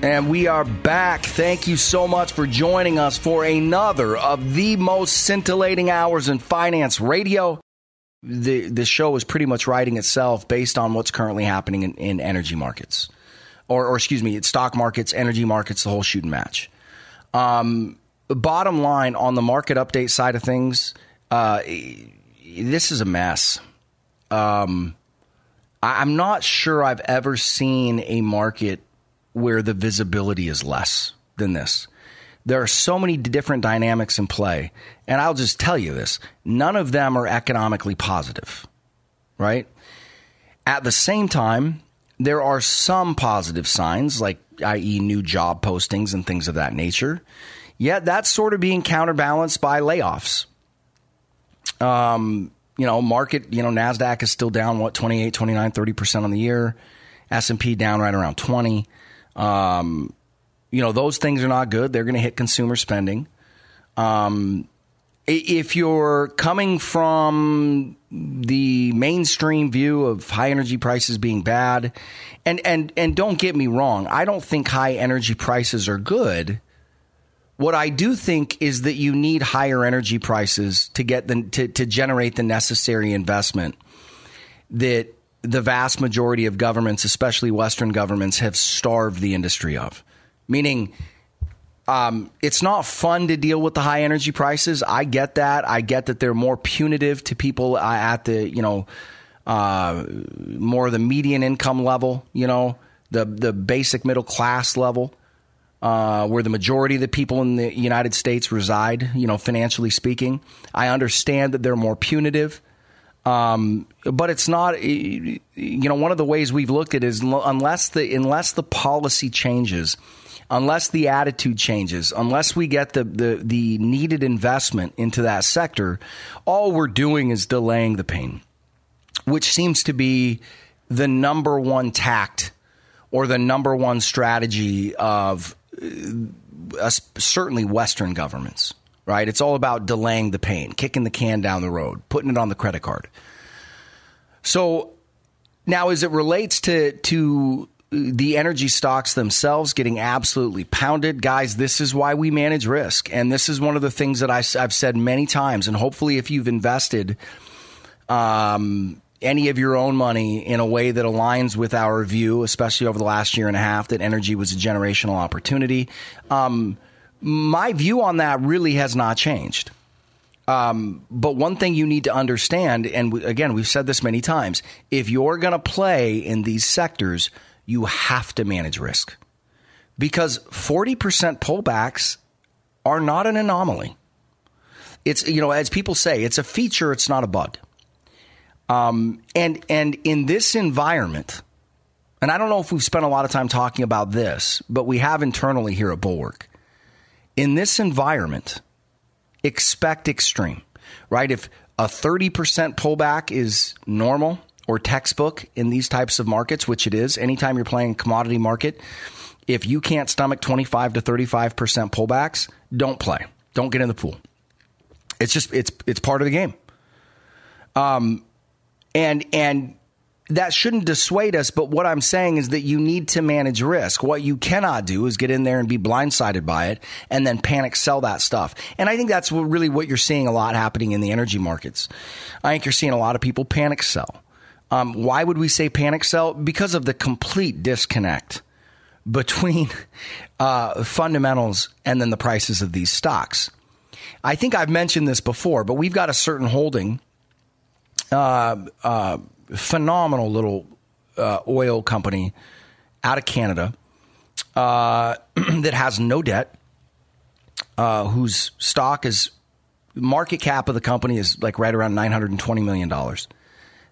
And we are back. Thank you so much for joining us for another of the most scintillating hours in finance radio. The show is pretty much writing itself based on what's currently happening in energy markets. Or, stock markets, energy markets, the whole shooting match. Bottom line, on the market update side of things, this is a mess. I'm not sure I've ever seen a market where the visibility is less than this. There are so many different dynamics in play. And I'll just tell you this, none of them are economically positive, right? At the same time, there are some positive signs, like i.e. new job postings and things of that nature. Yet that's sort of being counterbalanced by layoffs. NASDAQ is still down, 28, 29, 30% on the year. S&P down right around 20. Those things are not good. They're going to hit consumer spending. If you're coming from the mainstream view of high energy prices being bad, and don't get me wrong, I don't think high energy prices are good. What I do think is that you need higher energy prices to get to generate the necessary investment that the vast majority of governments, especially Western governments, have starved the industry of. Meaning, it's not fun to deal with the high energy prices. I get that. I get that they're more punitive to people at the, more the median income level, the basic middle class level, where the majority of the people in the United States reside, financially speaking. I understand that they're more punitive. But it's not, one of the ways we've looked at it is unless the policy changes, unless the attitude changes, unless we get the needed investment into that sector, all we're doing is delaying the pain, which seems to be the number one tact or the number one strategy of certainly Western governments. Right? It's all about delaying the pain, kicking the can down the road, putting it on the credit card. So now as it relates to the energy stocks themselves getting absolutely pounded, guys, this is why we manage risk. And this is one of the things that I've said many times. And hopefully if you've invested any of your own money in a way that aligns with our view, especially over the last year and a half, that energy was a generational opportunity, my view on that really has not changed. But one thing you need to understand, and again, we've said this many times, if you're going to play in these sectors, you have to manage risk because 40% pullbacks are not an anomaly. It's, as people say, it's a feature, it's not a bug. And in this environment, and I don't know if we've spent a lot of time talking about this, but we have internally here at Bulwark. In this environment, expect extreme, right? If a 30% pullback is normal or textbook in these types of markets, which it is, anytime you're playing a commodity market, if you can't stomach 25 to 35% pullbacks, don't play. Don't get in the pool. It's just, it's part of the game. And that shouldn't dissuade us, but what I'm saying is that you need to manage risk. What you cannot do is get in there and be blindsided by it and then panic sell that stuff. And I think that's really what you're seeing a lot happening in the energy markets. I think you're seeing a lot of people panic sell. Why would we say panic sell? Because of the complete disconnect between fundamentals and then the prices of these stocks. I think I've mentioned this before, but we've got a certain holding, phenomenal little oil company out of Canada that has no debt, whose stock is market cap of the company is like right around $920 million.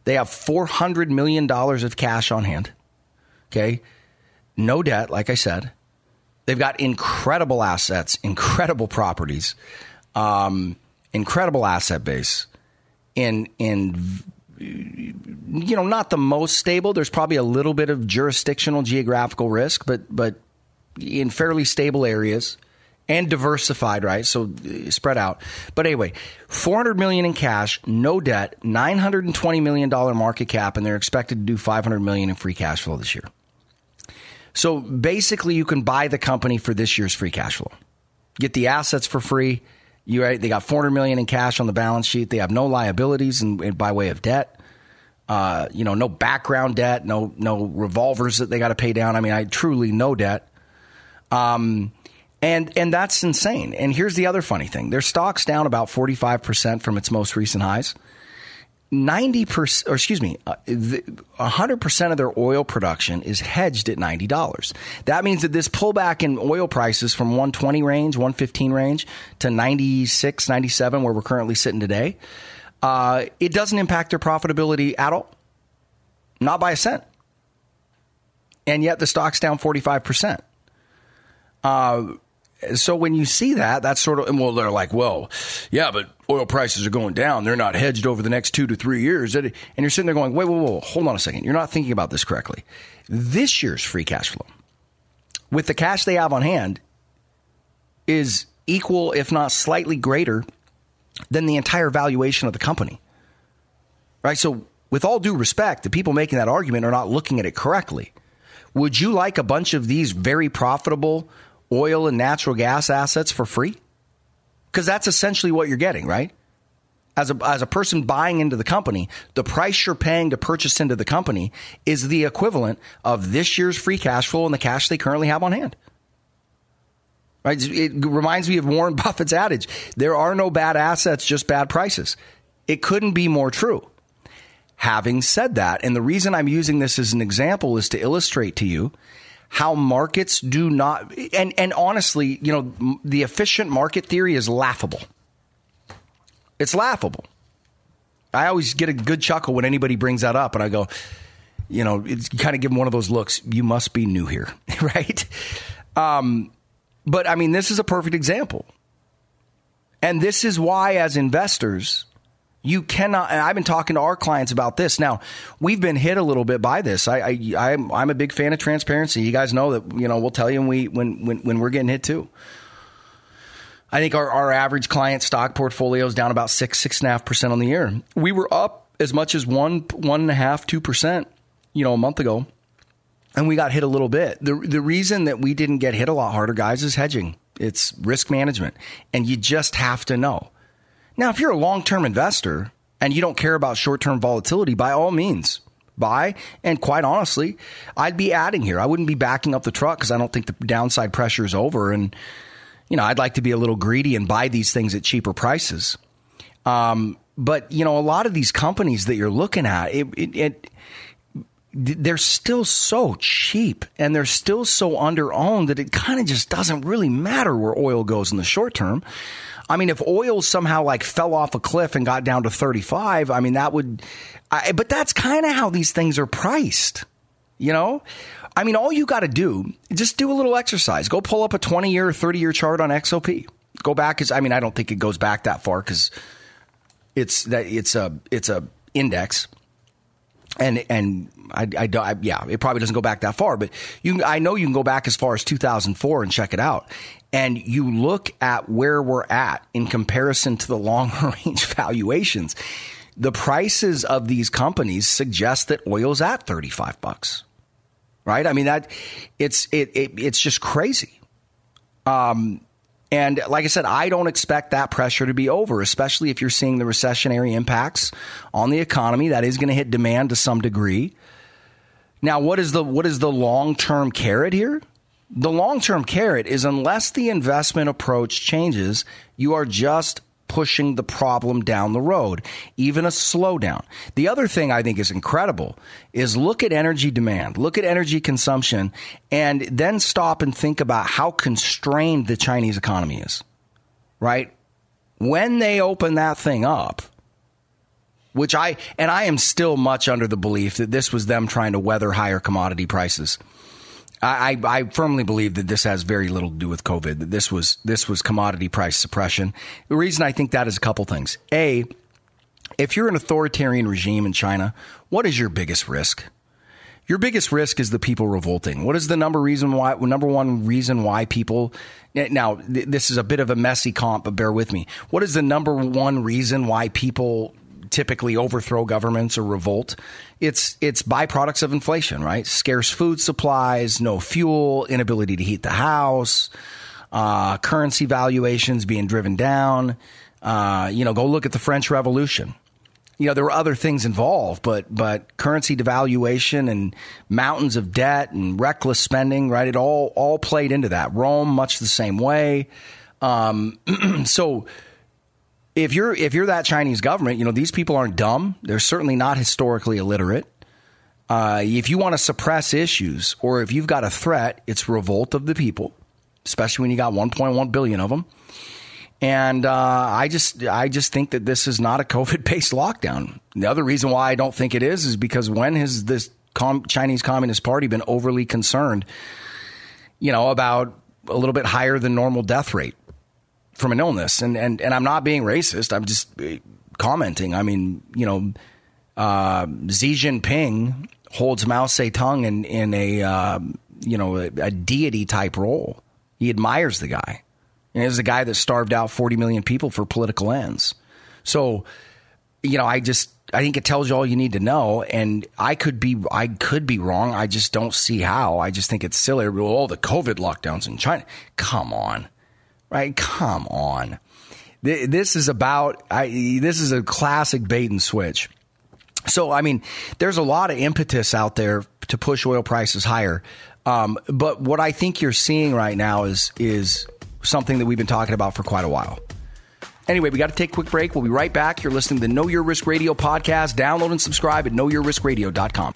They have $400 million of cash on hand. Okay. no debt, like I said. They've got incredible assets, incredible properties, incredible asset base in you know, not the most stable. There's probably a little bit of jurisdictional geographical risk, but in fairly stable areas and diversified, right? So spread out. But anyway, $400 million in cash, no debt, $920 million market cap, and they're expected to do $500 million in free cash flow this year. So basically, you can buy the company for this year's free cash flow. Get the assets for free. They got $400 million in cash on the balance sheet. They have no liabilities and by way of debt. You know, no background debt, no revolvers that they got to pay down. I mean, truly no debt. And that's insane. And here's the other funny thing. Their stock's down about 45% from its most recent highs. 100% of their oil production is hedged at $90. That means that this pullback in oil prices from 120 range, 115 range to 96, 97, where we're currently sitting today, it doesn't impact their profitability at all. Not by a cent. And yet the stock's down 45%. So when you see that, that's sort of, well, they're like, well, yeah, but oil prices are going down. They're not hedged over the next 2 to 3 years. And you're sitting there going, wait, whoa, hold on a second. You're not thinking about this correctly. This year's free cash flow, with the cash they have on hand, is equal, if not slightly greater, than the entire valuation of the company. Right? So with all due respect, the people making that argument are not looking at it correctly. Would you like a bunch of these very profitable oil and natural gas assets for free? Because that's essentially what you're getting, right? As a person buying into the company, the price you're paying to purchase into the company is the equivalent of this year's free cash flow and the cash they currently have on hand. Right? It reminds me of Warren Buffett's adage, there are no bad assets, just bad prices. It couldn't be more true. Having said that, and the reason I'm using this as an example is to illustrate to you how markets do not, and honestly, you know, the efficient market theory is laughable. It's laughable. I always get a good chuckle when anybody brings that up, and I go, you know, it's kind of give them one of those looks. You must be new here, right? But I mean, this is a perfect example. And this is why, as investors, you cannot, and I've been talking to our clients about this. Now, we've been hit a little bit by this. I'm a big fan of transparency. You guys know that, you know, we'll tell you when we're getting hit too. I think our average client stock portfolio is down about 6.5% on the year. We were up as much as 1.5%, 2%, you know, a month ago. And we got hit a little bit. The reason that we didn't get hit a lot harder, guys, is hedging. It's risk management. And you just have to know. Now, if you're a long-term investor and you don't care about short-term volatility, by all means, buy. And quite honestly, I'd be adding here. I wouldn't be backing up the truck because I don't think the downside pressure is over. And, you know, I'd like to be a little greedy and buy these things at cheaper prices. But, you know, a lot of these companies that you're looking at, they're still so cheap and they're still so under-owned that it kind of just doesn't really matter where oil goes in the short term. I mean, if oil somehow like fell off a cliff and got down to 35, I mean, but that's kind of how these things are priced, you know? I mean, all you got to do, just do a little exercise. Go pull up a 20-year, 30-year chart on XOP. Go back. I don't think it goes back that far because it's a index. It probably doesn't go back that far, but I know you can go back as far as 2004 and check it out. And you look at where we're at in comparison to the long range valuations. The prices of these companies suggest that oil's at $35, right? I mean, that it's just crazy. And like I said, I don't expect that pressure to be over, especially if you're seeing the recessionary impacts on the economy. That is going to hit demand to some degree. Now, what is the long-term carrot here? The long-term carrot is, unless the investment approach changes, you are just pushing the problem down the road, even a slowdown. The other thing I think is incredible is look at energy demand, look at energy consumption, and then stop and think about how constrained the Chinese economy is, right? When they open that thing up, which I am still much under the belief that this was them trying to weather higher commodity prices. I firmly believe that this has very little to do with COVID. That this was commodity price suppression. The reason I think that is a couple things. A, if you're an authoritarian regime in China, what is your biggest risk? Your biggest risk is the people revolting. What is the number one reason why people... Now, this is a bit of a messy comp, but bear with me. What is the number one reason why people typically overthrow governments or revolt? It's byproducts of inflation, right? Scarce food supplies, no fuel, inability to heat the house, currency valuations being driven down. Go look at the French Revolution. You know, there were other things involved, but currency devaluation and mountains of debt and reckless spending, right? It all played into that. Rome, much the same way. So if you're that Chinese government, you know, these people aren't dumb. They're certainly not historically illiterate. If you want to suppress issues or if you've got a threat, it's revolt of the people, especially when you got 1.1 billion of them. And I just think that this is not a COVID-based lockdown. The other reason why I don't think it is because when has this Chinese Communist Party been overly concerned, you know, about a little bit higher than normal death rate from an illness? And I'm not being racist. I'm just commenting. I mean, you know, Xi Jinping holds Mao Zedong in a deity type role. He admires the guy. And it was the guy that starved out 40 million people for political ends. So, you know, I think it tells you all you need to know. And I could be wrong. I just don't see how. I just think it's silly. Oh, the COVID lockdowns in China. Come on. Right. Come on. This is this is a classic bait and switch. So, I mean, there's a lot of impetus out there to push oil prices higher. But what I think you're seeing right now is something that we've been talking about for quite a while. Anyway, we got to take a quick break. We'll be right back. You're listening to the Know Your Risk Radio podcast. Download and subscribe at knowyourriskradio.com.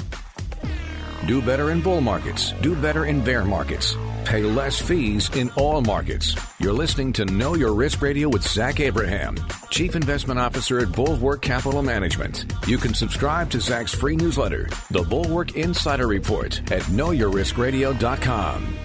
Do better in bull markets. Do better in bear markets. Pay less fees in all markets. You're listening to Know Your Risk Radio with Zach Abraham, Chief Investment Officer at Bulwark Capital Management. You can subscribe to Zach's free newsletter, The Bulwark Insider Report, at knowyourriskradio.com.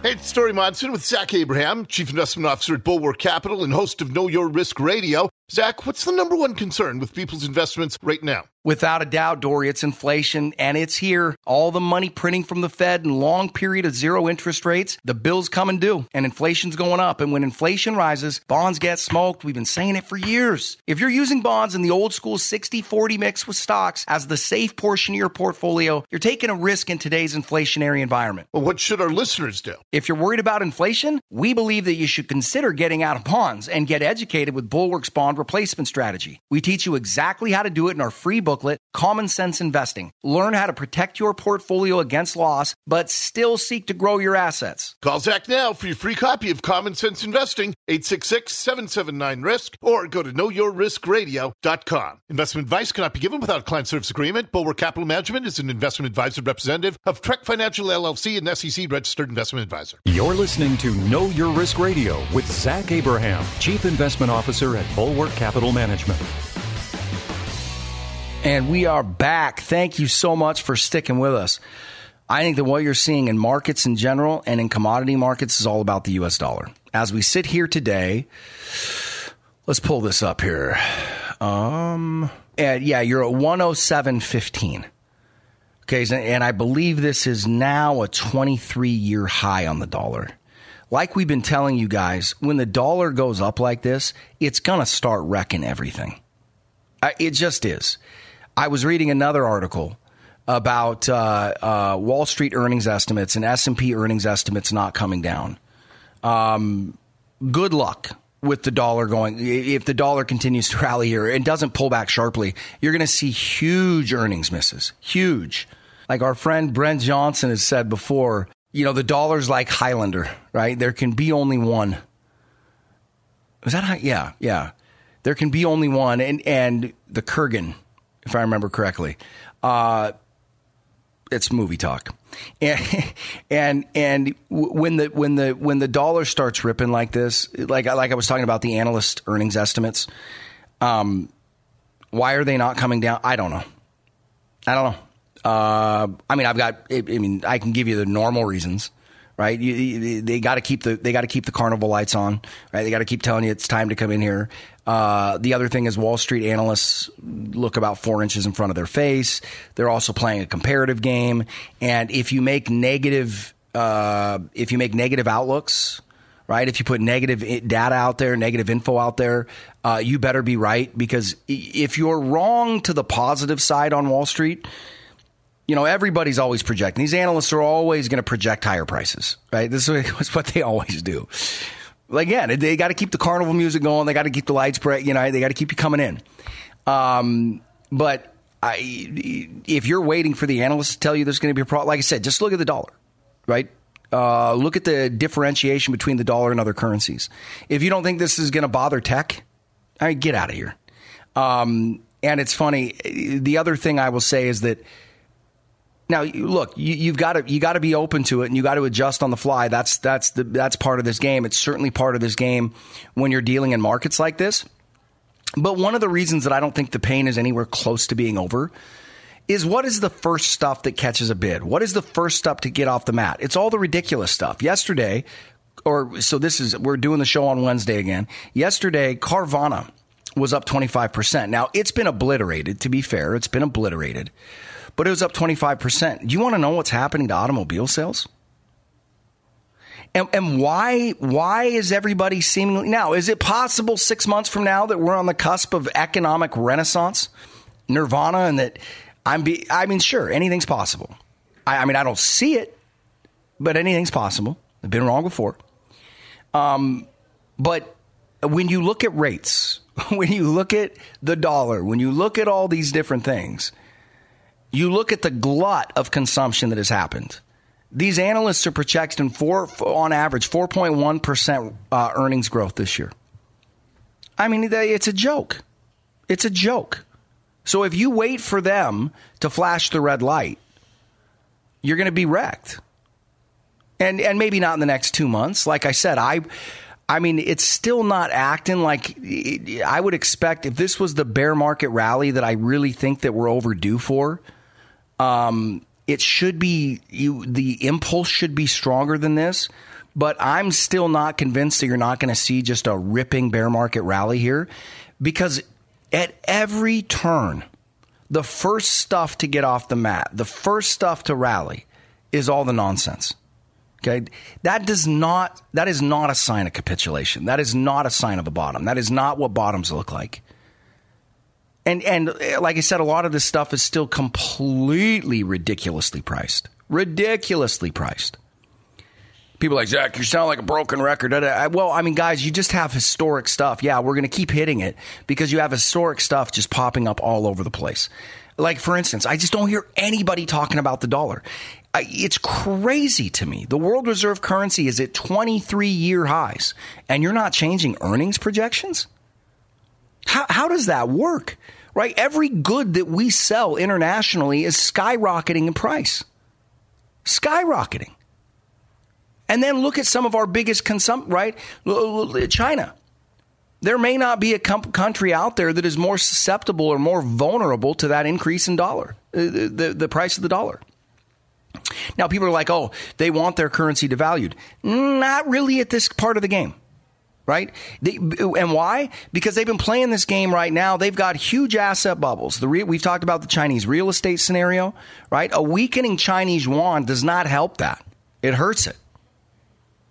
Hey, it's Story Monson with Zach Abraham, Chief Investment Officer at Bulwark Capital and host of Know Your Risk Radio. Zach, what's the number one concern with people's investments right now? Without a doubt, Dory, it's inflation, and it's here. All the money printing from the Fed and long period of zero interest rates, the bills come and due, and inflation's going up. And when inflation rises, bonds get smoked. We've been saying it for years. If you're using bonds in the old school 60-40 mix with stocks as the safe portion of your portfolio, you're taking a risk in today's inflationary environment. Well, what should our listeners do? If you're worried about inflation, we believe that you should consider getting out of bonds and get educated with Bulwark's bond replacement strategy. We teach you exactly how to do it in our free book, Common Sense Investing. Learn how to protect your portfolio against loss, but still seek to grow your assets. Call Zach now for your free copy of Common Sense Investing, 866-779-RISK, or go to knowyourriskradio.com. Investment advice cannot be given without a client service agreement. Bulwark Capital Management is an investment advisor representative of Trek Financial LLC and SEC-registered investment advisor. You're listening to Know Your Risk Radio with Zach Abraham, Chief Investment Officer at Bulwark Capital Management. And we are back. Thank you so much for sticking with us. I think that what you're seeing in markets in general and in commodity markets is all about the U.S. dollar. As we sit here today, let's pull this up here. You're at 107.15. Okay, and I believe this is now a 23-year high on the dollar. Like we've been telling you guys, when the dollar goes up like this, it's going to start wrecking everything. It just is. I was reading another article about Wall Street earnings estimates and S&P earnings estimates not coming down. Good luck with the dollar going. If the dollar continues to rally here and doesn't pull back sharply, you're going to see huge earnings misses. Huge. Like our friend Brent Johnson has said before, you know, the dollar's like Highlander, right? There can be only one. Was that how? Yeah. There can be only one. And the Kurgan, if I remember correctly. It's movie talk. And when the dollar starts ripping like this, like I was talking about the analyst earnings estimates, why are they not coming down? I don't know. I mean, I can give you the normal reasons, right? They got to keep the carnival lights on, right? They got to keep telling you it's time to come in here. The other thing is Wall Street analysts look about 4 inches in front of their face. They're also playing a comparative game, and if you make negative outlooks, right? If you put negative data out there, negative info out there, you better be right, because if you're wrong to the positive side on Wall Street, you know, everybody's always projecting. These analysts are always going to project higher prices, right? This is what they always do. Like, yeah, they got to keep the carnival music going. They got to keep the lights bright. You know, they got to keep you coming in. But if you're waiting for the analysts to tell you there's going to be a problem, like I said, just look at the dollar, right? Look at the differentiation between the dollar and other currencies. If you don't think this is going to bother tech, I mean, get out of here. And it's funny. The other thing I will say is that, now, look, you've got to be open to it, and you got to adjust on the fly. That's part of this game. It's certainly part of this game when you're dealing in markets like this. But one of the reasons that I don't think the pain is anywhere close to being over is, what is the first stuff that catches a bid? What is the first stuff to get off the mat? It's all the ridiculous stuff. Yesterday, we're doing the show on Wednesday again. Yesterday, Carvana was up 25%. Now, it's been obliterated, to be fair. It's been obliterated. But it was up 25%. Do you want to know what's happening to automobile sales? And why is everybody seemingly... Now, is it possible 6 months from now that we're on the cusp of economic renaissance, nirvana, and that... sure, anything's possible. I don't see it, but anything's possible. I've been wrong before. But when you look at rates, when you look at the dollar, when you look at all these different things... You look at the glut of consumption that has happened. These analysts are projecting on average 4.1% earnings growth this year. I mean, it's a joke. It's a joke. So if you wait for them to flash the red light, you're going to be wrecked. And maybe not in the next 2 months. Like I said, I mean, it's still not acting like I would expect. If this was the bear market rally that I really think that we're overdue for, it should be, the impulse should be stronger than this, but I'm still not convinced that you're not going to see just a ripping bear market rally here, because at every turn, the first stuff to get off the mat, the first stuff to rally is all the nonsense. Okay, that is not a sign of capitulation. That is not a sign of the bottom. That is not what bottoms look like. And like I said, a lot of this stuff is still completely ridiculously priced. Ridiculously priced. People are like, Zach, you sound like a broken record. Well, I mean, guys, you just have historic stuff. Yeah, we're going to keep hitting it because you have historic stuff just popping up all over the place. Like, for instance, I just don't hear anybody talking about the dollar. It's crazy to me. The world reserve currency is at 23-year highs, and you're not changing earnings projections? How does that work? Right? Every good that we sell internationally is skyrocketing in price. Skyrocketing. And then look at some of our biggest right? China. There may not be a country out there that is more susceptible or more vulnerable to that increase in dollar, the price of the dollar. Now, people are like, oh, they want their currency devalued. Not really at this part of the game, right? And why? Because they've been playing this game right now. They've got huge asset bubbles. We've talked about the Chinese real estate scenario, right? A weakening Chinese yuan does not help that. It hurts it.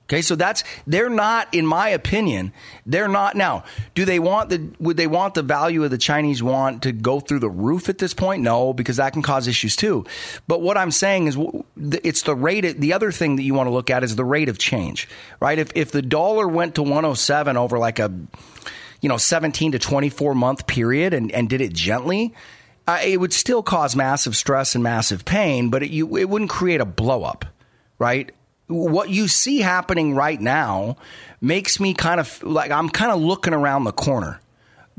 Okay, so they're not, in my opinion, they're not. Now, would they want the value of the Chinese yuan to go through the roof at this point? No, because that can cause issues too. But what I'm saying is, it's the rate. The other thing that you want to look at is the rate of change, right? If the dollar went to 107 over like a 17 to 24 month period and did it gently, it would still cause massive stress and massive pain, but it wouldn't create a blow up, right? What you see happening right now makes me kind of like, I'm kind of looking around the corner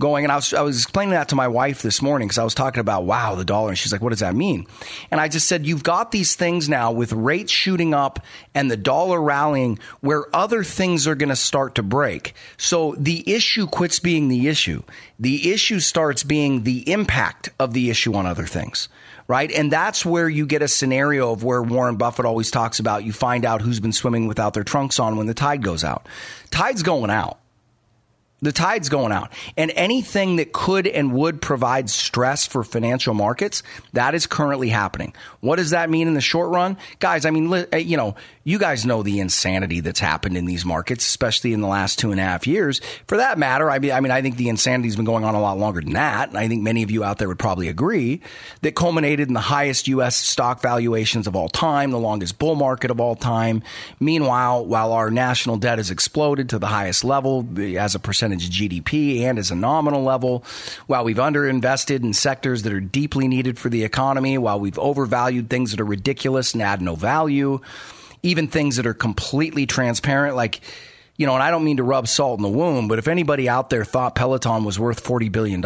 going, and I was explaining that to my wife this morning because I was talking about, wow, the dollar. And she's like, what does that mean? And I just said, you've got these things now with rates shooting up and the dollar rallying where other things are going to start to break. So the issue quits being the issue. The issue starts being the impact of the issue on other things. right? And that's where you get a scenario of where Warren Buffett always talks about, you find out who's been swimming without their trunks on when the tide goes out. Tide's going out. The tide's going out. And anything that could and would provide stress for financial markets, that is currently happening. What does that mean in the short run? Guys, I mean, you know, you guys know the insanity that's happened in these markets, especially in the last 2.5 years. For that matter, I mean, I think the insanity's been going on a lot longer than that. And I think many of you out there would probably agree that culminated in the highest U.S. stock valuations of all time, the longest bull market of all time. Meanwhile, while our national debt has exploded to the highest level as a percentage of GDP and as a nominal level, while we've underinvested in sectors that are deeply needed for the economy, while we've overvalued things that are ridiculous and add no value, even things that are completely transparent, like, you know, and I don't mean to rub salt in the wound, but if anybody out there thought Peloton was worth $40 billion,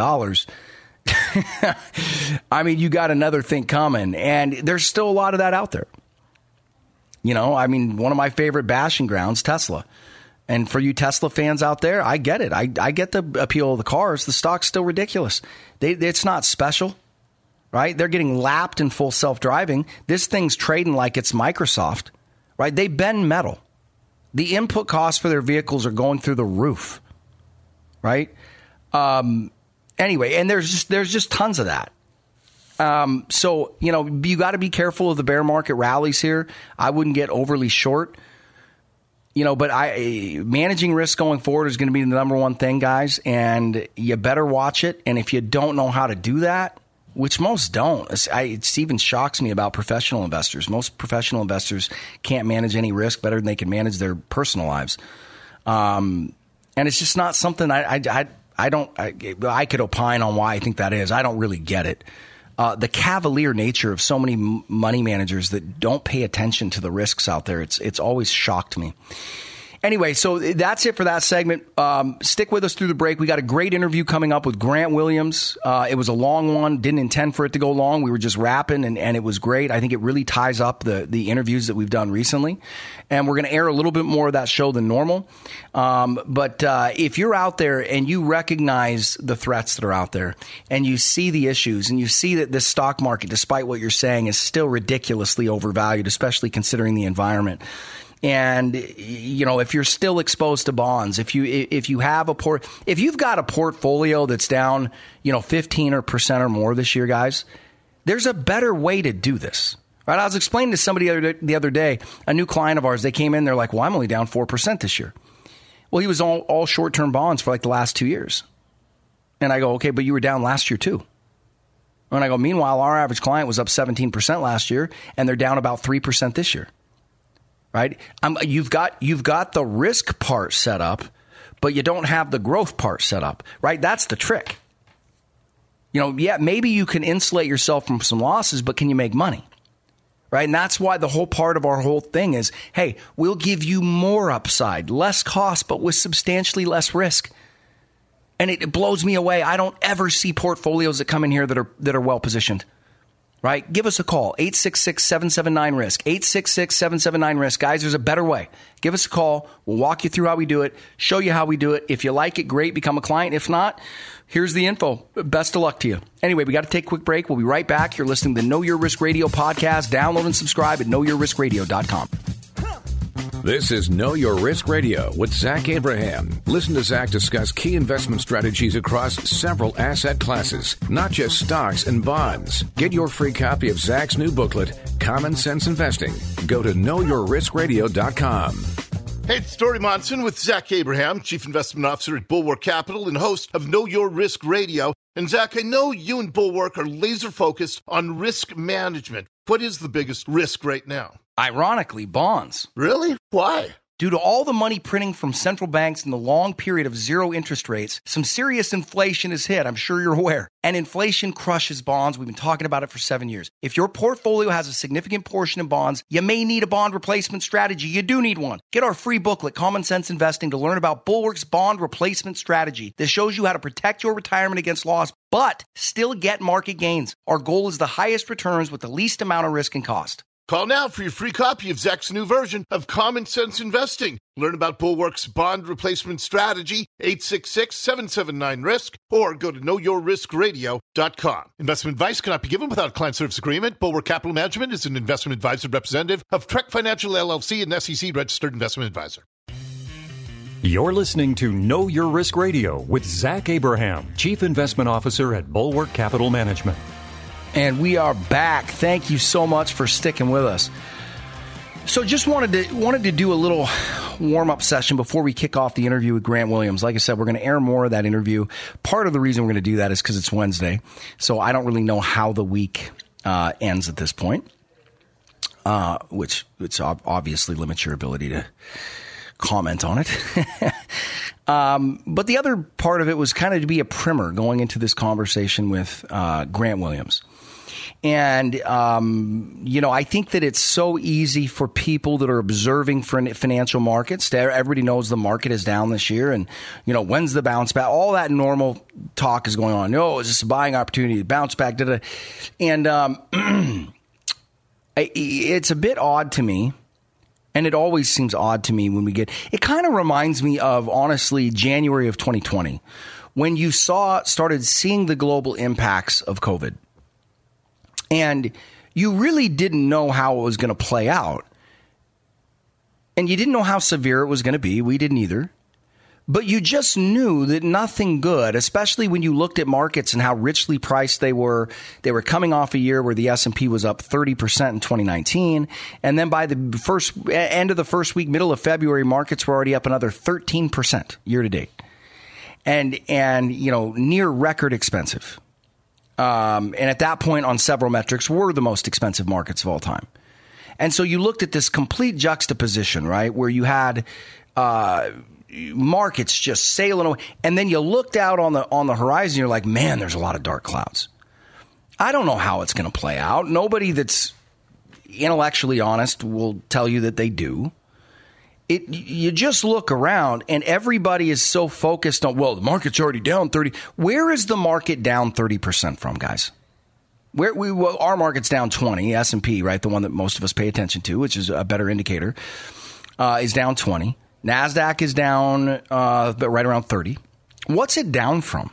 I mean, you got another thing coming, and there's still a lot of that out there. You know, I mean, one of my favorite bashing grounds, Tesla. And for you Tesla fans out there, I get it. I get the appeal of the cars. The stock's still ridiculous. It's not special, right? They're getting lapped in full self-driving. This thing's trading like it's Microsoft, right? They bend metal. The input costs for their vehicles are going through the roof, right? Anyway, and there's just tons of that. So, you know, you got to be careful of the bear market rallies here. I wouldn't get overly short. You know, but managing risk going forward is going to be the number one thing, guys, and you better watch it. And if you don't know how to do that, which most don't, it even shocks me about professional investors. Most professional investors can't manage any risk better than they can manage their personal lives. And it's just not something I could opine on why I think that is. I don't really get it. The cavalier nature of so many money managers that don't pay attention to the risks out there. It's always shocked me. Anyway, so that's it for that segment. Stick with us through the break. We got a great interview coming up with Grant Williams. It was a long one. Didn't intend for it to go long. We were just rapping, and it was great. I think it really ties up the interviews that we've done recently. And we're going to air a little bit more of that show than normal. But if you're out there and you recognize the threats that are out there, and you see the issues, and you see that this stock market, despite what you're saying, is still ridiculously overvalued, especially considering the environment. And, you know, if you're still exposed to bonds, if you've got a portfolio that's down, you know, 15% or more this year, guys, there's a better way to do this, right? I was explaining to somebody the other day, a new client of ours, they came in, they're like, well, I'm only down 4% this year. Well, he was all short-term bonds for like the last 2 years. And I go, okay, but you were down last year too. And I go, meanwhile, our average client was up 17% last year, and they're down about 3% this year. Right? You've got the risk part set up, but you don't have the growth part set up, right? That's the trick. You know, yeah, maybe you can insulate yourself from some losses, but can you make money? Right? And that's why the whole part of our whole thing is, hey, we'll give you more upside, less cost, but with substantially less risk. And it blows me away. I don't ever see portfolios that come in here that are well positioned. Right? Give us a call, 866-779-RISK, 866-779-RISK. Guys, there's a better way. Give us a call. We'll walk you through how we do it, show you how we do it. If you like it, great, become a client. If not, here's the info. Best of luck to you. Anyway, we got to take a quick break. We'll be right back. You're listening to Know Your Risk Radio podcast. Download and subscribe at knowyourriskradio.com. This is Know Your Risk Radio with Zach Abraham. Listen to Zach discuss key investment strategies across several asset classes, not just stocks and bonds. Get your free copy of Zach's new booklet, Common Sense Investing. Go to knowyourriskradio.com. Hey, it's Tory Monson with Zach Abraham, Chief Investment Officer at Bulwark Capital and host of Know Your Risk Radio. And Zach, I know you and Bulwark are laser focused on risk management. What is the biggest risk right now? Ironically, bonds. Really? Why? Due to all the money printing from central banks and the long period of zero interest rates, some serious inflation has hit. I'm sure you're aware. And inflation crushes bonds. We've been talking about it for 7 years. If your portfolio has a significant portion in bonds, you may need a bond replacement strategy. You do need one. Get our free booklet, Common Sense Investing, to learn about Bulwark's bond replacement strategy that shows you how to protect your retirement against loss, but still get market gains. Our goal is the highest returns with the least amount of risk and cost. Call now for your free copy of Zach's new version of Common Sense Investing. Learn about Bulwark's bond replacement strategy, 866-779-RISK, or go to knowyourriskradio.com. Investment advice cannot be given without a client service agreement. Bulwark Capital Management is an investment advisor representative of Trek Financial, LLC, an SEC-registered investment advisor. You're listening to Know Your Risk Radio with Zach Abraham, Chief Investment Officer at Bulwark Capital Management. And we are back. Thank you so much for sticking with us. So just wanted to do a little warm-up session before we kick off the interview with Grant Williams. Like I said, we're going to air more of that interview. Part of the reason we're going to do that is because it's Wednesday. So I don't really know how the week ends at this point, which obviously limits your ability to comment on it. But the other part of it was kind of to be a primer going into this conversation with Grant Williams. And, you know, I think that it's so easy for people that are observing financial markets. Everybody knows the market is down this year and, you know, when's the bounce back? All that normal talk is going on. Oh, is this a buying opportunity? Bounce back? Da-da. And it's a bit odd to me. And it always seems odd to me when we get, it kind of reminds me of, honestly, January of 2020, when you started seeing the global impacts of COVID. And you really didn't know how it was going to play out. And you didn't know how severe it was going to be. We didn't either. But you just knew that nothing good, especially when you looked at markets and how richly priced they were. They were coming off a year where the S&P was up 30% in 2019. And then by the end of the first week, middle of February, markets were already up another 13% year to date. And you know, near record expensive. And at that point on several metrics were the most expensive markets of all time. And so you looked at this complete juxtaposition, right, where you had markets just sailing away. And then you looked out on the horizon. You're like, man, there's a lot of dark clouds. I don't know how it's going to play out. Nobody that's intellectually honest will tell you that they do. You just look around and everybody is so focused on, well, the market's already down 30. Where is the market down 30% from, guys? Our market's down 20, S&P, right? The one that most of us pay attention to, which is a better indicator, is down 20. NASDAQ is down but right around 30. What's it down from?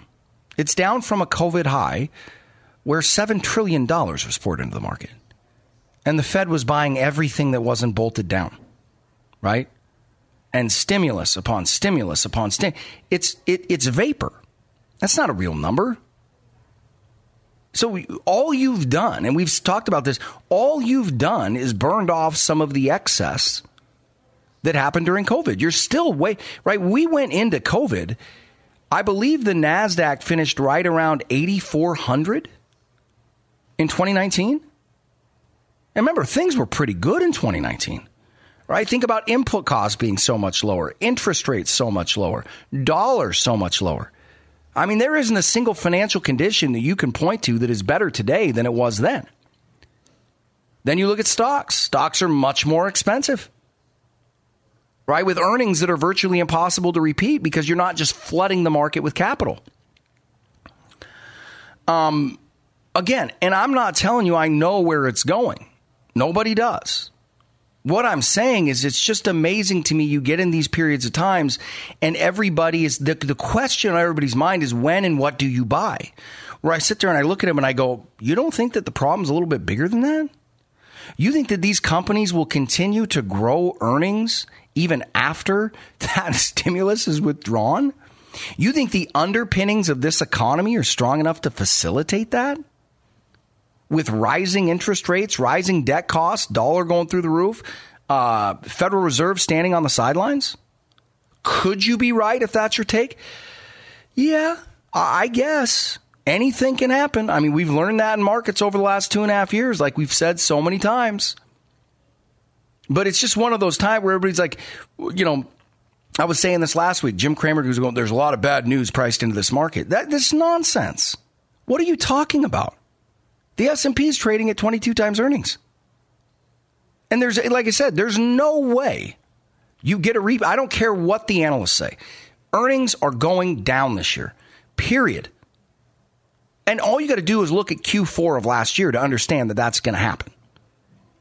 It's down from a COVID high where $7 trillion was poured into the market. And the Fed was buying everything that wasn't bolted down, right? And stimulus upon stimulus upon stimulus. It's vapor. That's not a real number. So all you've done, and we've talked about this, all you've done is burned off some of the excess that happened during COVID. You're still right? We went into COVID. I believe the NASDAQ finished right around 8,400 in 2019. And remember, things were pretty good in 2019, right? Think about input costs being so much lower, interest rates so much lower, dollars so much lower. I mean, there isn't a single financial condition that you can point to that is better today than it was then. Then you look at stocks. Stocks are much more expensive, right? With earnings that are virtually impossible to repeat because you're not just flooding the market with capital. Again, and I'm not telling you I know where it's going. Nobody does. What I'm saying is it's just amazing to me. You get in these periods of times and everybody is, the question on everybody's mind is when and what do you buy? Where I sit there and I look at him and I go, you don't think that the problem's a little bit bigger than that? You think that these companies will continue to grow earnings even after that stimulus is withdrawn? You think the underpinnings of this economy are strong enough to facilitate that? With rising interest rates, rising debt costs, dollar going through the roof, Federal Reserve standing on the sidelines? Could you be right if that's your take? Yeah, I guess. Anything can happen. I mean, we've learned that in markets over the last 2.5 years, like we've said so many times. But it's just one of those times where everybody's like, you know, I was saying this last week, Jim Cramer was going, there's a lot of bad news priced into this market. That's nonsense. What are you talking about? The S&P is trading at 22 times earnings. And there's, like I said, there's no way you get a I don't care what the analysts say. Earnings are going down this year, period. And all you got to do is look at Q4 of last year to understand that that's going to happen.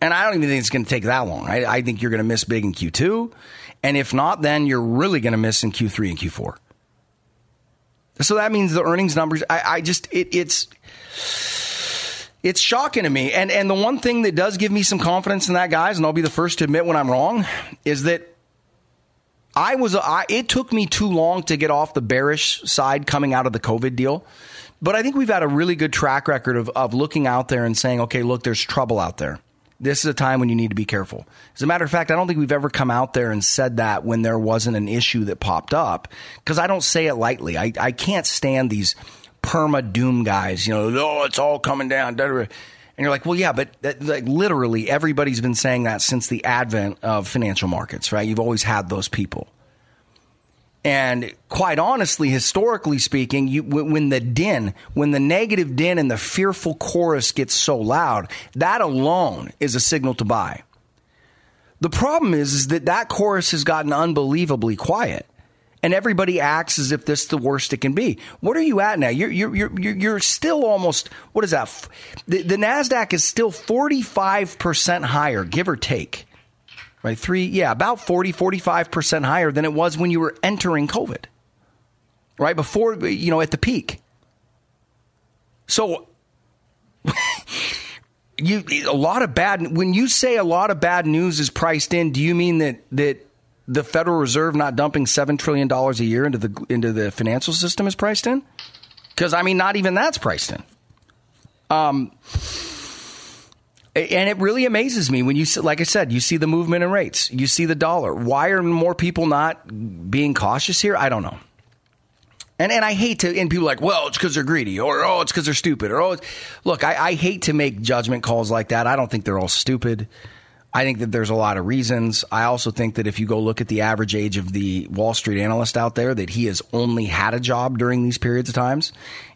And I don't even think it's going to take that long. I think you're going to miss big in Q2. And if not, then you're really going to miss in Q3 and Q4. So that means the earnings numbers, it's shocking to me. And the one thing that does give me some confidence in that, guys, and I'll be the first to admit when I'm wrong, is that it took me too long to get off the bearish side coming out of the COVID deal. But I think we've had a really good track record of looking out there and saying, okay, look, there's trouble out there. This is a time when you need to be careful. As a matter of fact, I don't think we've ever come out there and said that when there wasn't an issue that popped up, because I don't say it lightly. I can't stand these perma doom guys, oh, it's all coming down. Da, da, da. And you're like, well, yeah, but like literally everybody's been saying that since the advent of financial markets, right? You've always had those people. And quite honestly, historically speaking, when the negative din and the fearful chorus gets so loud, that alone is a signal to buy. The problem is that that chorus has gotten unbelievably quiet, and everybody acts as if this is the worst it can be. What are you at now? You're still almost, what is that? The NASDAQ is still 45% higher, give or take. Right, about 45% higher than it was when you were entering COVID, right? Before, at the peak. So when you say a lot of bad news is priced in, do you mean that the Federal Reserve not dumping $7 trillion a year into the financial system is priced in? Because, not even that's priced in. And it really amazes me when you see, like I said, you see the movement in rates, you see the dollar. Why are more people not being cautious here? I don't know. And I hate to, and people are like, well, it's because they're greedy, or, oh, it's because they're stupid, or, oh, look, I hate to make judgment calls like that. I don't think they're all stupid. I think that there's a lot of reasons. I also think that if you go look at the average age of the Wall Street analyst out there, that he has only had a job during these periods of times.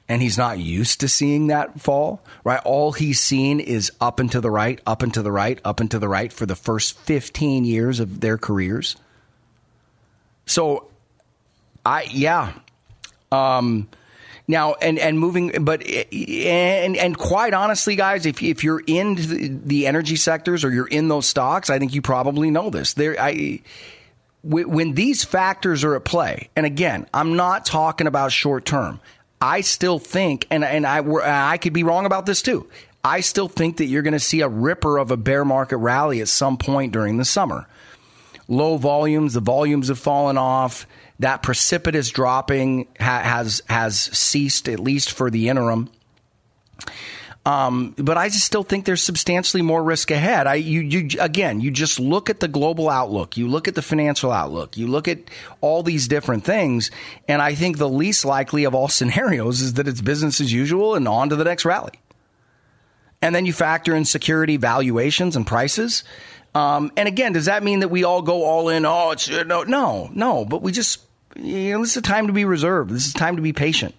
And he's not used to seeing that fall, right? All he's seen is up and to the right, up and to the right, up and to the right for the first 15 years of their careers. So now and moving, but and quite honestly, guys, if you're in the energy sectors or you're in those stocks, I think you probably know this. When these factors are at play, and again, I'm not talking about short term. I still think, and I could be wrong about this too, I still think that you're going to see a ripper of a bear market rally at some point during the summer. Low volumes, the volumes have fallen off. That precipitous dropping has ceased, at least for the interim. But I just still think there's substantially more risk ahead. You just look at the global outlook, you look at the financial outlook, you look at all these different things, and I think the least likely of all scenarios is that it's business as usual and on to the next rally. And then you factor in security valuations and prices. And again, does that mean that we all go all in? Oh, it's no. But we just, this is a time to be reserved. This is a time to be patient,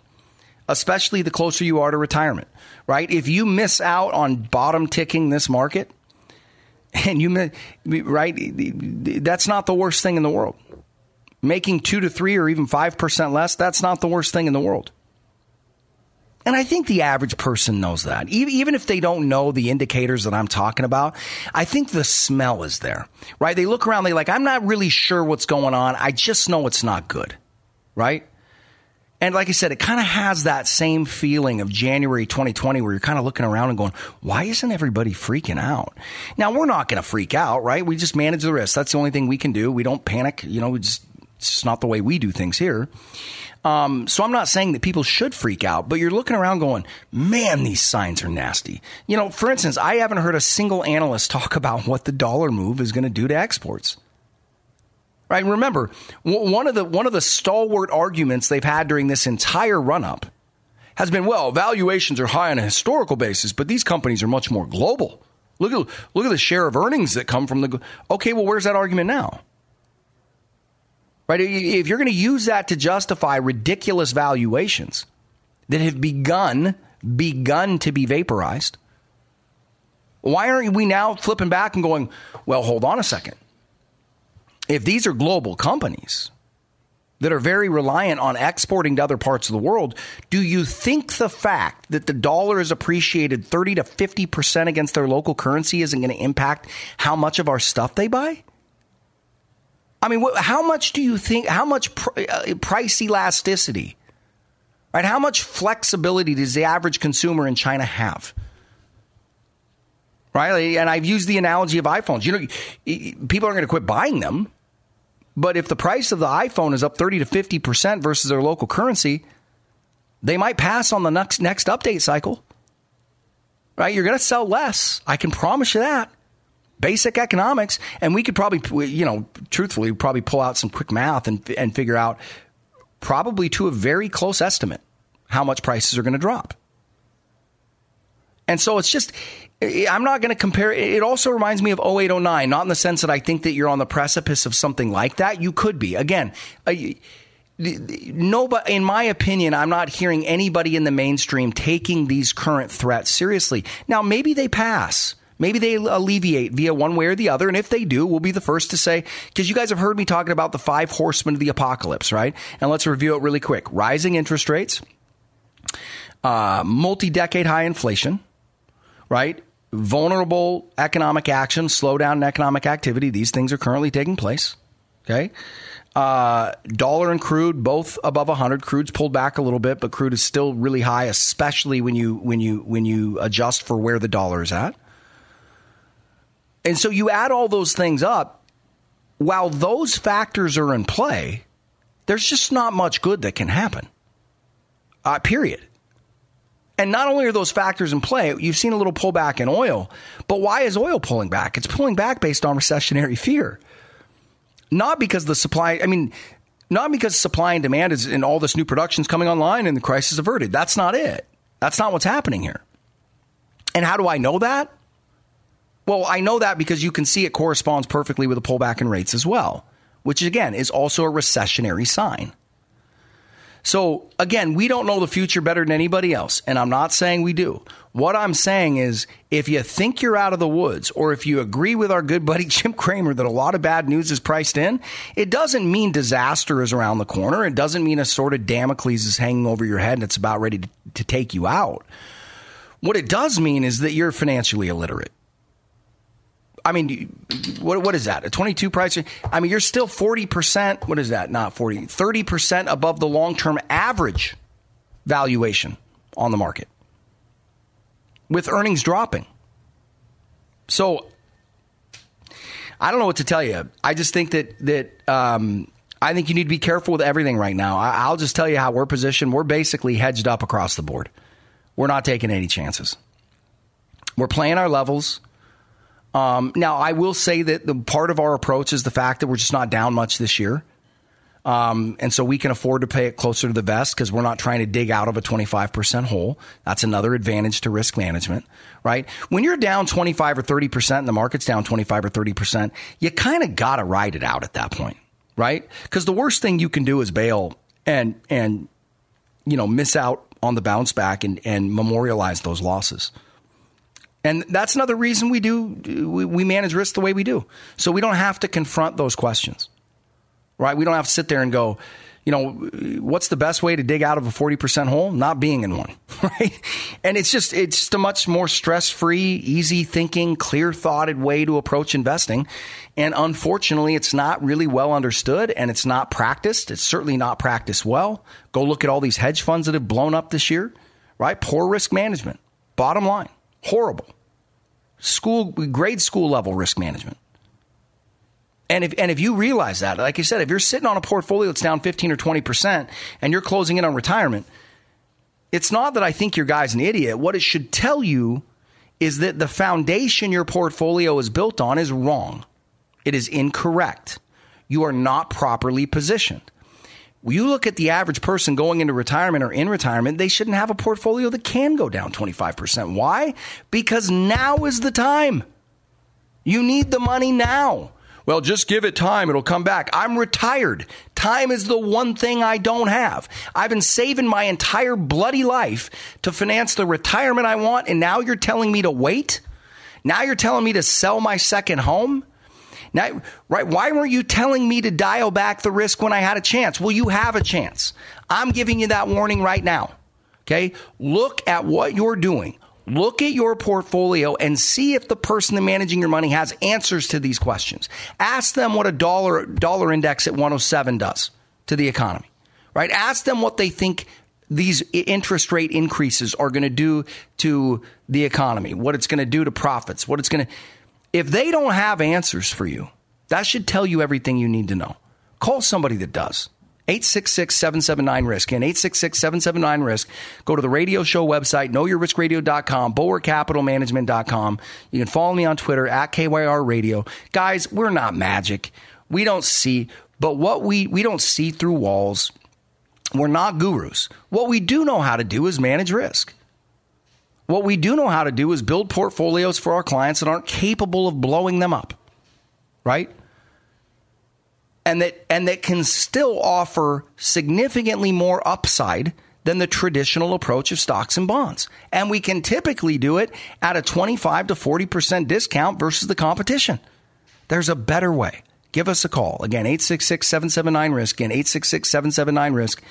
especially the closer you are to retirement, right? If you miss out on bottom ticking this market, and that's not the worst thing in the world. Making 2 to 3 or even 5% less, that's not the worst thing in the world. And I think the average person knows that. Even if they don't know the indicators that I'm talking about, I think the smell is there, right? They look around, they're like, I'm not really sure what's going on. I just know it's not good, right? And like I said, it kind of has that same feeling of January 2020 where you're kind of looking around and going, why isn't everybody freaking out? Now, we're not going to freak out, right? We just manage the risk. That's the only thing we can do. We don't panic. It's just not the way we do things here. So I'm not saying that people should freak out, but you're looking around going, man, these signs are nasty. For instance, I haven't heard a single analyst talk about what the dollar move is going to do to exports. Right. Remember, one of the stalwart arguments they've had during this entire run up has been, well, valuations are high on a historical basis, but these companies are much more global. Look at the share of earnings that come from the. OK, well, where's that argument now? Right. If you're going to use that to justify ridiculous valuations that have begun to be vaporized, why aren't we now flipping back and going, well, hold on a second. If these are global companies, that are very reliant on exporting to other parts of the world, do you think the fact that the dollar is appreciated 30 to 50% against their local currency isn't going to impact how much of our stuff they buy? I mean, how much do you think, how much price elasticity, right? How much flexibility does the average consumer in China have? Right? And I've used the analogy of iPhones. You know, people aren't going to quit buying them. But if the price of the iPhone is up 30 to 50% versus their local currency, they might pass on the next update cycle. Right? You're going to sell less. I can promise you that. Basic economics. And we could probably, you know, truthfully, probably pull out some quick math and figure out probably to a very close estimate how much prices are going to drop. And so it's just, I'm not going to compare. It also reminds me of 0809, not in the sense that I think that you're on the precipice of something like that. You could be. Again, nobody, in my opinion, I'm not hearing anybody in the mainstream taking these current threats seriously. Now, maybe they pass. Maybe they alleviate via one way or the other. And if they do, we'll be the first to say, because you guys have heard me talking about the 5 horsemen of the apocalypse, right? And let's review it really quick. Rising interest rates, multi-decade high inflation, right? Vulnerable economic action, slowdown in economic activity. These things are currently taking place. Okay. Dollar and crude, both above 100. Crude's pulled back a little bit, but crude is still really high, especially when you adjust for where the dollar is at. And so you add all those things up. While those factors are in play, there's just not much good that can happen. Period. And not only are those factors in play, you've seen a little pullback in oil, but why is oil pulling back? It's pulling back based on recessionary fear. Not because supply and demand is in all this new production's coming online and the crisis averted. That's not it. That's not what's happening here. And how do I know that? Well, I know that because you can see it corresponds perfectly with a pullback in rates as well, which again is also a recessionary sign. So, again, we don't know the future better than anybody else, and I'm not saying we do. What I'm saying is if you think you're out of the woods or if you agree with our good buddy Jim Cramer that a lot of bad news is priced in, it doesn't mean disaster is around the corner. It doesn't mean a sword of Damocles is hanging over your head and it's about ready to take you out. What it does mean is that you're financially illiterate. I mean, what is that? A 22 price? I mean, you're still 40%. What is that? Not 40. 30% above the long-term average valuation on the market with earnings dropping. So I don't know what to tell you. I just think I think you need to be careful with everything right now. I'll just tell you how we're positioned. We're basically hedged up across the board. We're not taking any chances. We're playing our levels. Now, I will say that the part of our approach is the fact that we're just not down much this year. And so we can afford to pay it closer to the vest because we're not trying to dig out of a 25% hole. That's another advantage to risk management, right? When you're down 25 or 30% and the market's down 25 or 30%, you kind of got to ride it out at that point, right? Because the worst thing you can do is bail and you know, miss out on the bounce back and memorialize those losses. And that's another reason we manage risk the way we do. So we don't have to confront those questions, right? We don't have to sit there and go, you know, what's the best way to dig out of a 40% hole? Not being in one, right? And it's just a much more stress-free, easy thinking, clear-thoughted way to approach investing. And unfortunately, it's not really well understood and it's not practiced. It's certainly not practiced well. Go look at all these hedge funds that have blown up this year, right? Poor risk management, bottom line. Horrible. Grade school level risk management. And if you realize that, like you said, if you're sitting on a portfolio that's down 15 or 20% and you're closing in on retirement, it's not that I think your guy's an idiot. What it should tell you is that the foundation your portfolio is built on is wrong. It is incorrect. You are not properly positioned. When you look at the average person going into retirement or in retirement, they shouldn't have a portfolio that can go down 25%. Why? Because now is the time. You need the money now. Well, just give it time. It'll come back. I'm retired. Time is the one thing I don't have. I've been saving my entire bloody life to finance the retirement I want. And now you're telling me to wait? Now you're telling me to sell my second home? Now, right? Why weren't you telling me to dial back the risk when I had a chance? Well, you have a chance. I'm giving you that warning right now. Okay. Look at what you're doing. Look at your portfolio and see if the person that's managing your money has answers to these questions. Ask them what a dollar index at 107 does to the economy, right? Ask them what they think these interest rate increases are going to do to the economy, what it's going to do to profits, what it's going to... If they don't have answers for you, that should tell you everything you need to know. Call somebody that does. 866-779-RISK and 866-779-RISK. Go to the radio show website, knowyourriskradio.com, bulwarkcapitalmanagement.com. You can follow me on Twitter at KYR Radio. Guys, we're not magic. We don't see, but what we don't see through walls. We're not gurus. What we do know how to do is manage risk. What we do know how to do is build portfolios for our clients that aren't capable of blowing them up, right? And that can still offer significantly more upside than the traditional approach of stocks and bonds. And we can typically do it at a 25 to 40% discount versus the competition. There's a better way. Give us a call. Again, 866-779-RISK and 866-779-RISK.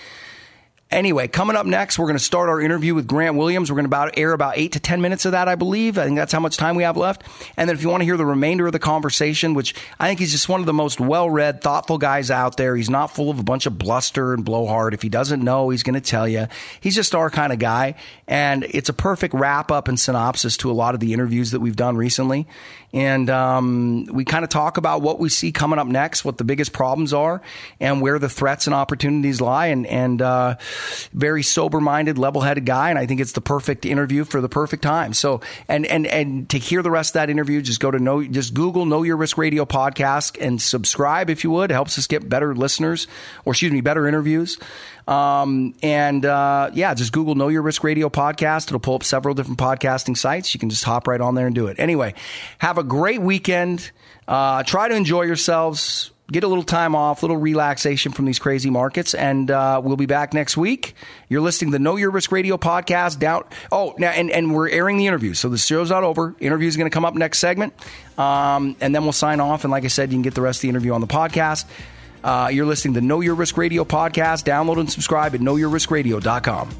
Anyway, coming up next, we're going to start our interview with Grant Williams. We're going to air about 8 to 10 minutes of that, I believe. I think that's how much time we have left. And then if you want to hear the remainder of the conversation, which I think he's just one of the most well-read, thoughtful guys out there. He's not full of a bunch of bluster and blowhard. If he doesn't know, he's going to tell you. He's just our kind of guy. And it's a perfect wrap-up and synopsis to a lot of the interviews that we've done recently. And we kind of talk about what we see coming up next, what the biggest problems are, and where the threats and opportunities lie. And very sober-minded, level-headed guy, and I think it's the perfect interview for the perfect time. So, and to hear the rest of that interview, just go to Google Know Your Risk Radio podcast and subscribe if you would. It helps us get better listeners, or excuse me, better interviews. Just Google Know Your Risk Radio podcast. It'll pull up several different podcasting sites. You can just hop right on there and do it. Anyway, have a great weekend. Try to enjoy yourselves. Get a little time off, a little relaxation from these crazy markets, and we'll be back next week. You're listening to the Know Your Risk Radio podcast. Now we're airing the interview, so the show's not over. Interview is going to come up next segment, and then we'll sign off. And like I said, you can get the rest of the interview on the podcast. You're listening to the Know Your Risk Radio podcast. Download and subscribe at knowyourriskradio.com.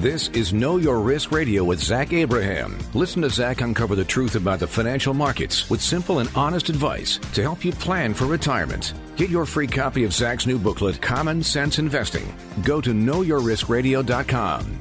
This is Know Your Risk Radio with Zach Abraham. Listen to Zach uncover the truth about the financial markets with simple and honest advice to help you plan for retirement. Get your free copy of Zach's new booklet, Common Sense Investing. Go to knowyourriskradio.com.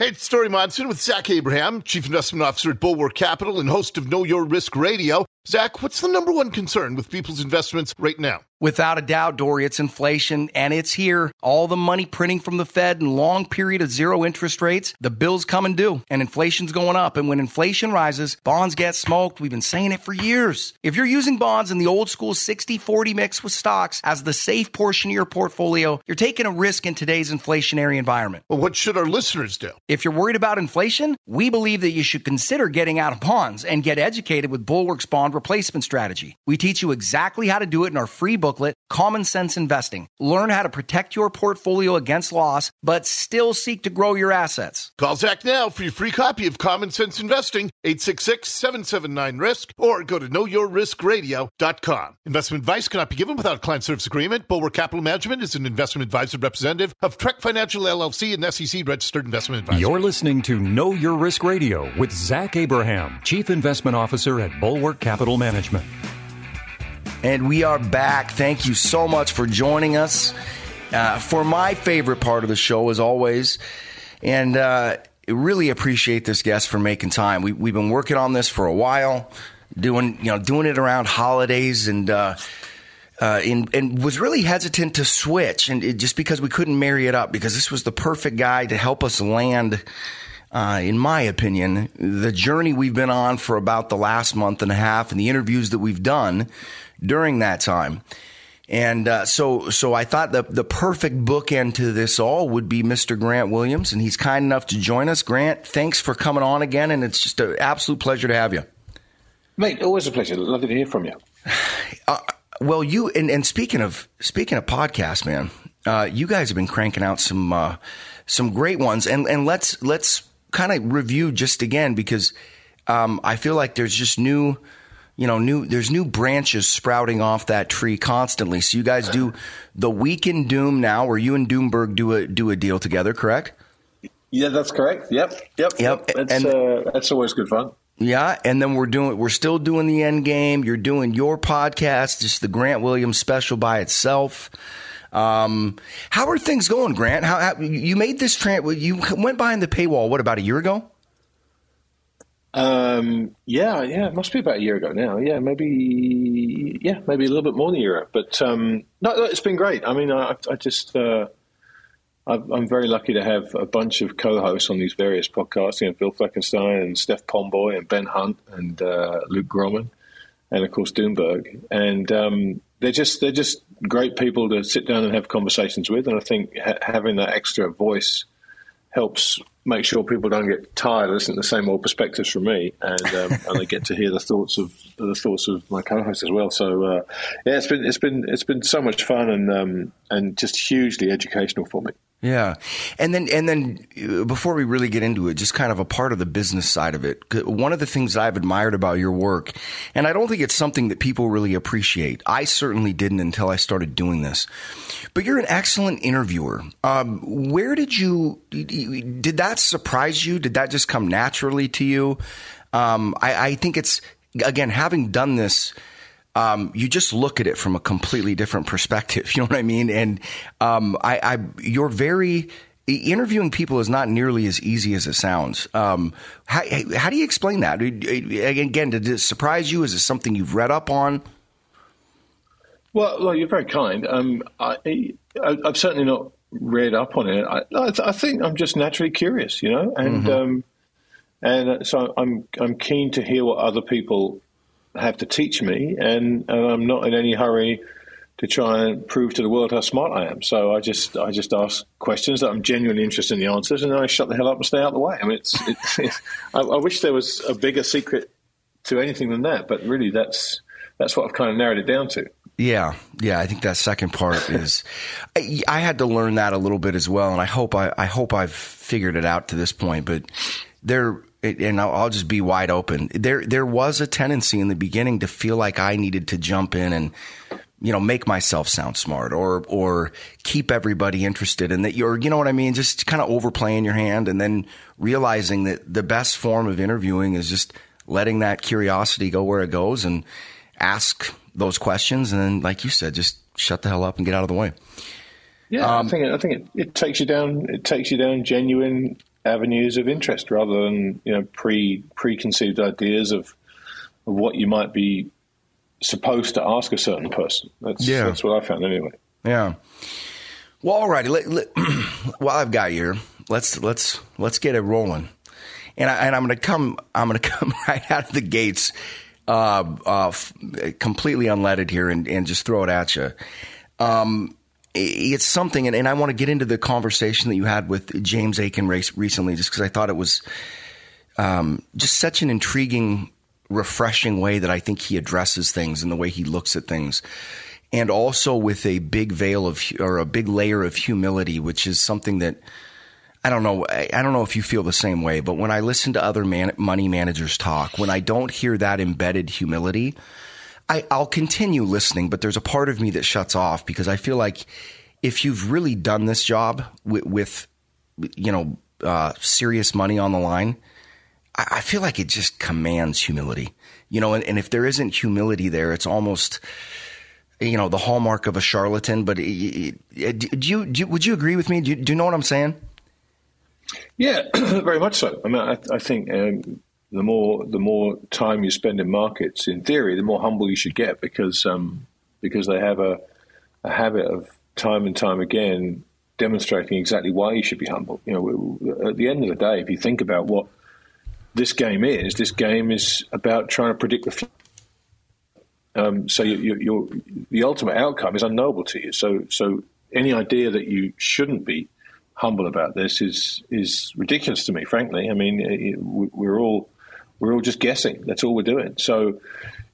Hey, it's Story Monson with Zach Abraham, Chief Investment Officer at Bulwark Capital and host of Know Your Risk Radio. Zach, what's the number one concern with people's investments right now? Without a doubt, Dory, it's inflation, and it's here. All the money printing from the Fed and long period of zero interest rates, the bills come and due, and inflation's going up. And when inflation rises, bonds get smoked. We've been saying it for years. If you're using bonds in the old school 60-40 mix with stocks as the safe portion of your portfolio, you're taking a risk in today's inflationary environment. Well, what should our listeners do? If you're worried about inflation, we believe that you should consider getting out of bonds and get educated with Bulwark's Bond Replacement Strategy. We teach you exactly how to do it in our free book, Common Sense Investing. Learn how to protect your portfolio against loss, but still seek to grow your assets. Call Zach now for your free copy of Common Sense Investing, 866-779-RISK, or go to knowyourriskradio.com. Investment advice cannot be given without a client service agreement. Bulwark Capital Management is an investment advisor representative of Trek Financial LLC and SEC-registered investment advisor. You're listening to Know Your Risk Radio with Zach Abraham, Chief Investment Officer at Bulwark Capital Management. And we are back. Thank you so much for joining us for my favorite part of the show, as always. And really appreciate this guest for making time. We've been working on this for a while, doing it around holidays, and was really hesitant to switch, and just because we couldn't marry it up, because this was the perfect guy to help us land. In my opinion, the journey we've been on for about the last month and a half and the interviews that we've done during that time. And so I thought the perfect bookend to this all would be Mr. Grant Williams, and he's kind enough to join us. Grant, thanks for coming on again, and it's just an absolute pleasure to have you. Mate, always a pleasure. Lovely to hear from you. Well, you and speaking of podcasts, man, you guys have been cranking out some great ones, and let's kind of review just again, because I feel like there's just new, you know, there's new branches sprouting off that tree constantly. So you guys do the Week in Doom now, where you and Doomberg do a deal together, correct? Yeah, that's correct. Yep. That's always good fun. Yeah, and then we're still doing the end game. You're doing your podcast, just the Grant Williams special by itself. How are things going, Grant? How you made this you went behind the paywall? What, about a year ago? It must be about a year ago now. Maybe a little bit more than a year ago. But no, it's been great. I mean, I'm very lucky to have a bunch of co-hosts on these various podcasts. You know, Phil Fleckenstein and Steph Pomboy and Ben Hunt and Luke Groman and, of course, Doomberg. And they're just great people to sit down and have conversations with. And I think having that extra voice helps make sure people don't get tired listening to the same old perspectives from me, and they get to hear the thoughts of my co-host as well. So it's been so much fun and just hugely educational for me. Yeah, and then before we really get into it, just kind of a part of the business side of it. One of the things I've admired about your work, and I don't think it's something that people really appreciate. I certainly didn't until I started doing this. But you're an excellent interviewer. Did that surprise you? Did that just come naturally to you? I think it's, again, having done this, you just look at it from a completely different perspective. You know what I mean? And interviewing people is not nearly as easy as it sounds. How do you explain that? Again, did it surprise you? Is it something you've read up on? Well, you're very kind. I've certainly not read up on it. I think I'm just naturally curious, you know, and mm-hmm. So I'm keen to hear what other people have to teach me, and I'm not in any hurry to try and prove to the world how smart I am. So I just ask questions that I'm genuinely interested in the answers, and then I shut the hell up and stay out of the way. I mean, I wish there was a bigger secret to anything than that, but really that's what I've kind of narrowed it down to. Yeah. I think that second part is, I had to learn that a little bit as well. And I hope I've figured it out to this point, but I'll just be wide open. There was a tendency in the beginning to feel like I needed to jump in and, you know, make myself sound smart or keep everybody interested, and that you're, you know what I mean? Just kind of overplaying your hand, and then realizing that the best form of interviewing is just letting that curiosity go where it goes and ask those questions, and then, like you said, just shut the hell up and get out of the way. Yeah, I think it takes you down. It takes you down genuine avenues of interest, rather than, you know, preconceived ideas of what you might be supposed to ask a certain person. That's what I found anyway. Yeah. Well, all righty. While I've got you here, let's get it rolling. And I'm gonna come right out of the gates. Completely unleaded here and just throw it at you. It's something, and I want to get into the conversation that you had with James Aitken recently, just because I thought it was just such an intriguing, refreshing way that I think he addresses things and the way he looks at things. And also with a big veil of, or a big layer of humility, which is something that, I don't know if you feel the same way, but when I listen to other money managers talk, when I don't hear that embedded humility, I'll continue listening, but there's a part of me that shuts off, because I feel like if you've really done this job with serious money on the line, I feel like it just commands humility, you know, and if there isn't humility there, it's almost, you know, the hallmark of a charlatan. But would you agree with me? Do you know what I'm saying? Yeah, very much so. I mean, I think the more time you spend in markets, in theory, the more humble you should get, because they have a habit of time and time again demonstrating exactly why you should be humble. You know, at the end of the day, if you think about what this game is about trying to predict the future. So the ultimate outcome is unknowable to you. So any idea that you shouldn't be humble about this is ridiculous to me, frankly. I mean, we're all just guessing. That's all we're doing. So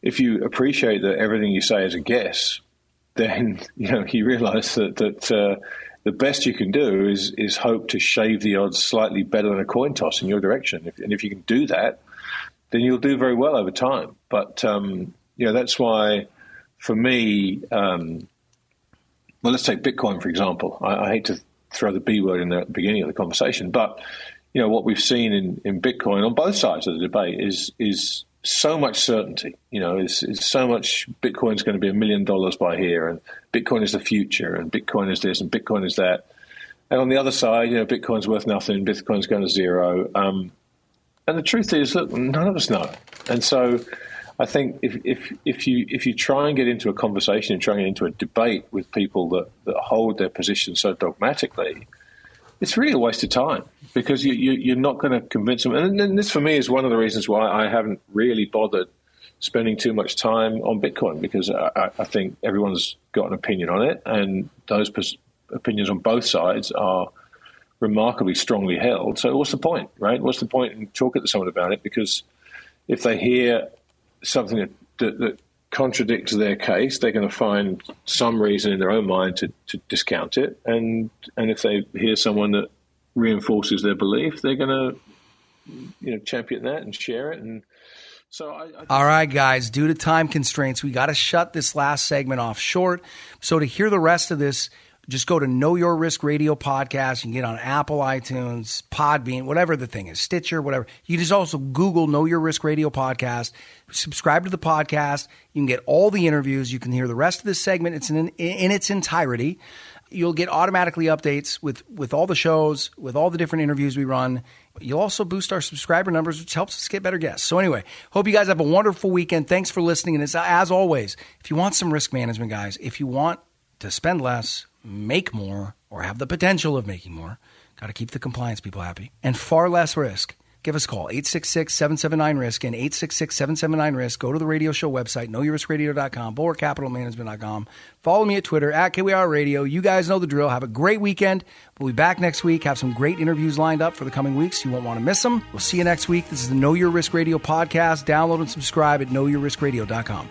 if you appreciate that everything you say is a guess, then, you know, you realize that the best you can do is hope to shave the odds slightly better than a coin toss in your direction. And if you can do that, then you'll do very well over time. But, you know, that's why for me, well, let's take Bitcoin, for example. I hate to throw the B word in there at the beginning of the conversation, but, you know, what we've seen in Bitcoin on both sides of the debate is so much certainty. You know, it's so much Bitcoin's going to be $1 million by here, and Bitcoin is the future, and Bitcoin is this, and Bitcoin is that. And on the other side, you know, Bitcoin's worth nothing, Bitcoin's going to zero. And the truth is, look, none of us know. And so I think if you try and get into a conversation and try and get into a debate with people that hold their position so dogmatically, it's really a waste of time, because you're not going to convince them. And this, for me, is one of the reasons why I haven't really bothered spending too much time on Bitcoin, because I think everyone's got an opinion on it, and those opinions on both sides are remarkably strongly held. So what's the point, right? What's the point in talking to someone about it? Because if they hear something that contradicts their case, they're going to find some reason in their own mind to discount it. And if they hear someone that reinforces their belief, they're going to, you know, champion that and share it. And so all right, guys, due to time constraints, we got to shut this last segment off short. So to hear the rest of this, just go to Know Your Risk Radio podcast. You can get on Apple, iTunes, Podbean, whatever the thing is, Stitcher, whatever. You just also Google Know Your Risk Radio podcast. Subscribe to the podcast. You can get all the interviews. You can hear the rest of this segment. It's in its entirety. You'll get automatically updates with all the shows, with all the different interviews we run. You'll also boost our subscriber numbers, which helps us get better guests. So anyway, hope you guys have a wonderful weekend. Thanks for listening. And as always, if you want some risk management, guys, if you want to spend less, make more, or have the potential of making more, got to keep the compliance people happy, and far less risk, give us a call, 866-779-RISK, and 866-779-RISK. Go to the radio show website, knowyourriskradio.com, bulwarkcapitalmanagement.com. Follow me at Twitter, @KWR Radio. You guys know the drill. Have a great weekend. We'll be back next week. Have some great interviews lined up for the coming weeks. You won't want to miss them. We'll see you next week. This is the Know Your Risk Radio podcast. Download and subscribe at knowyourriskradio.com.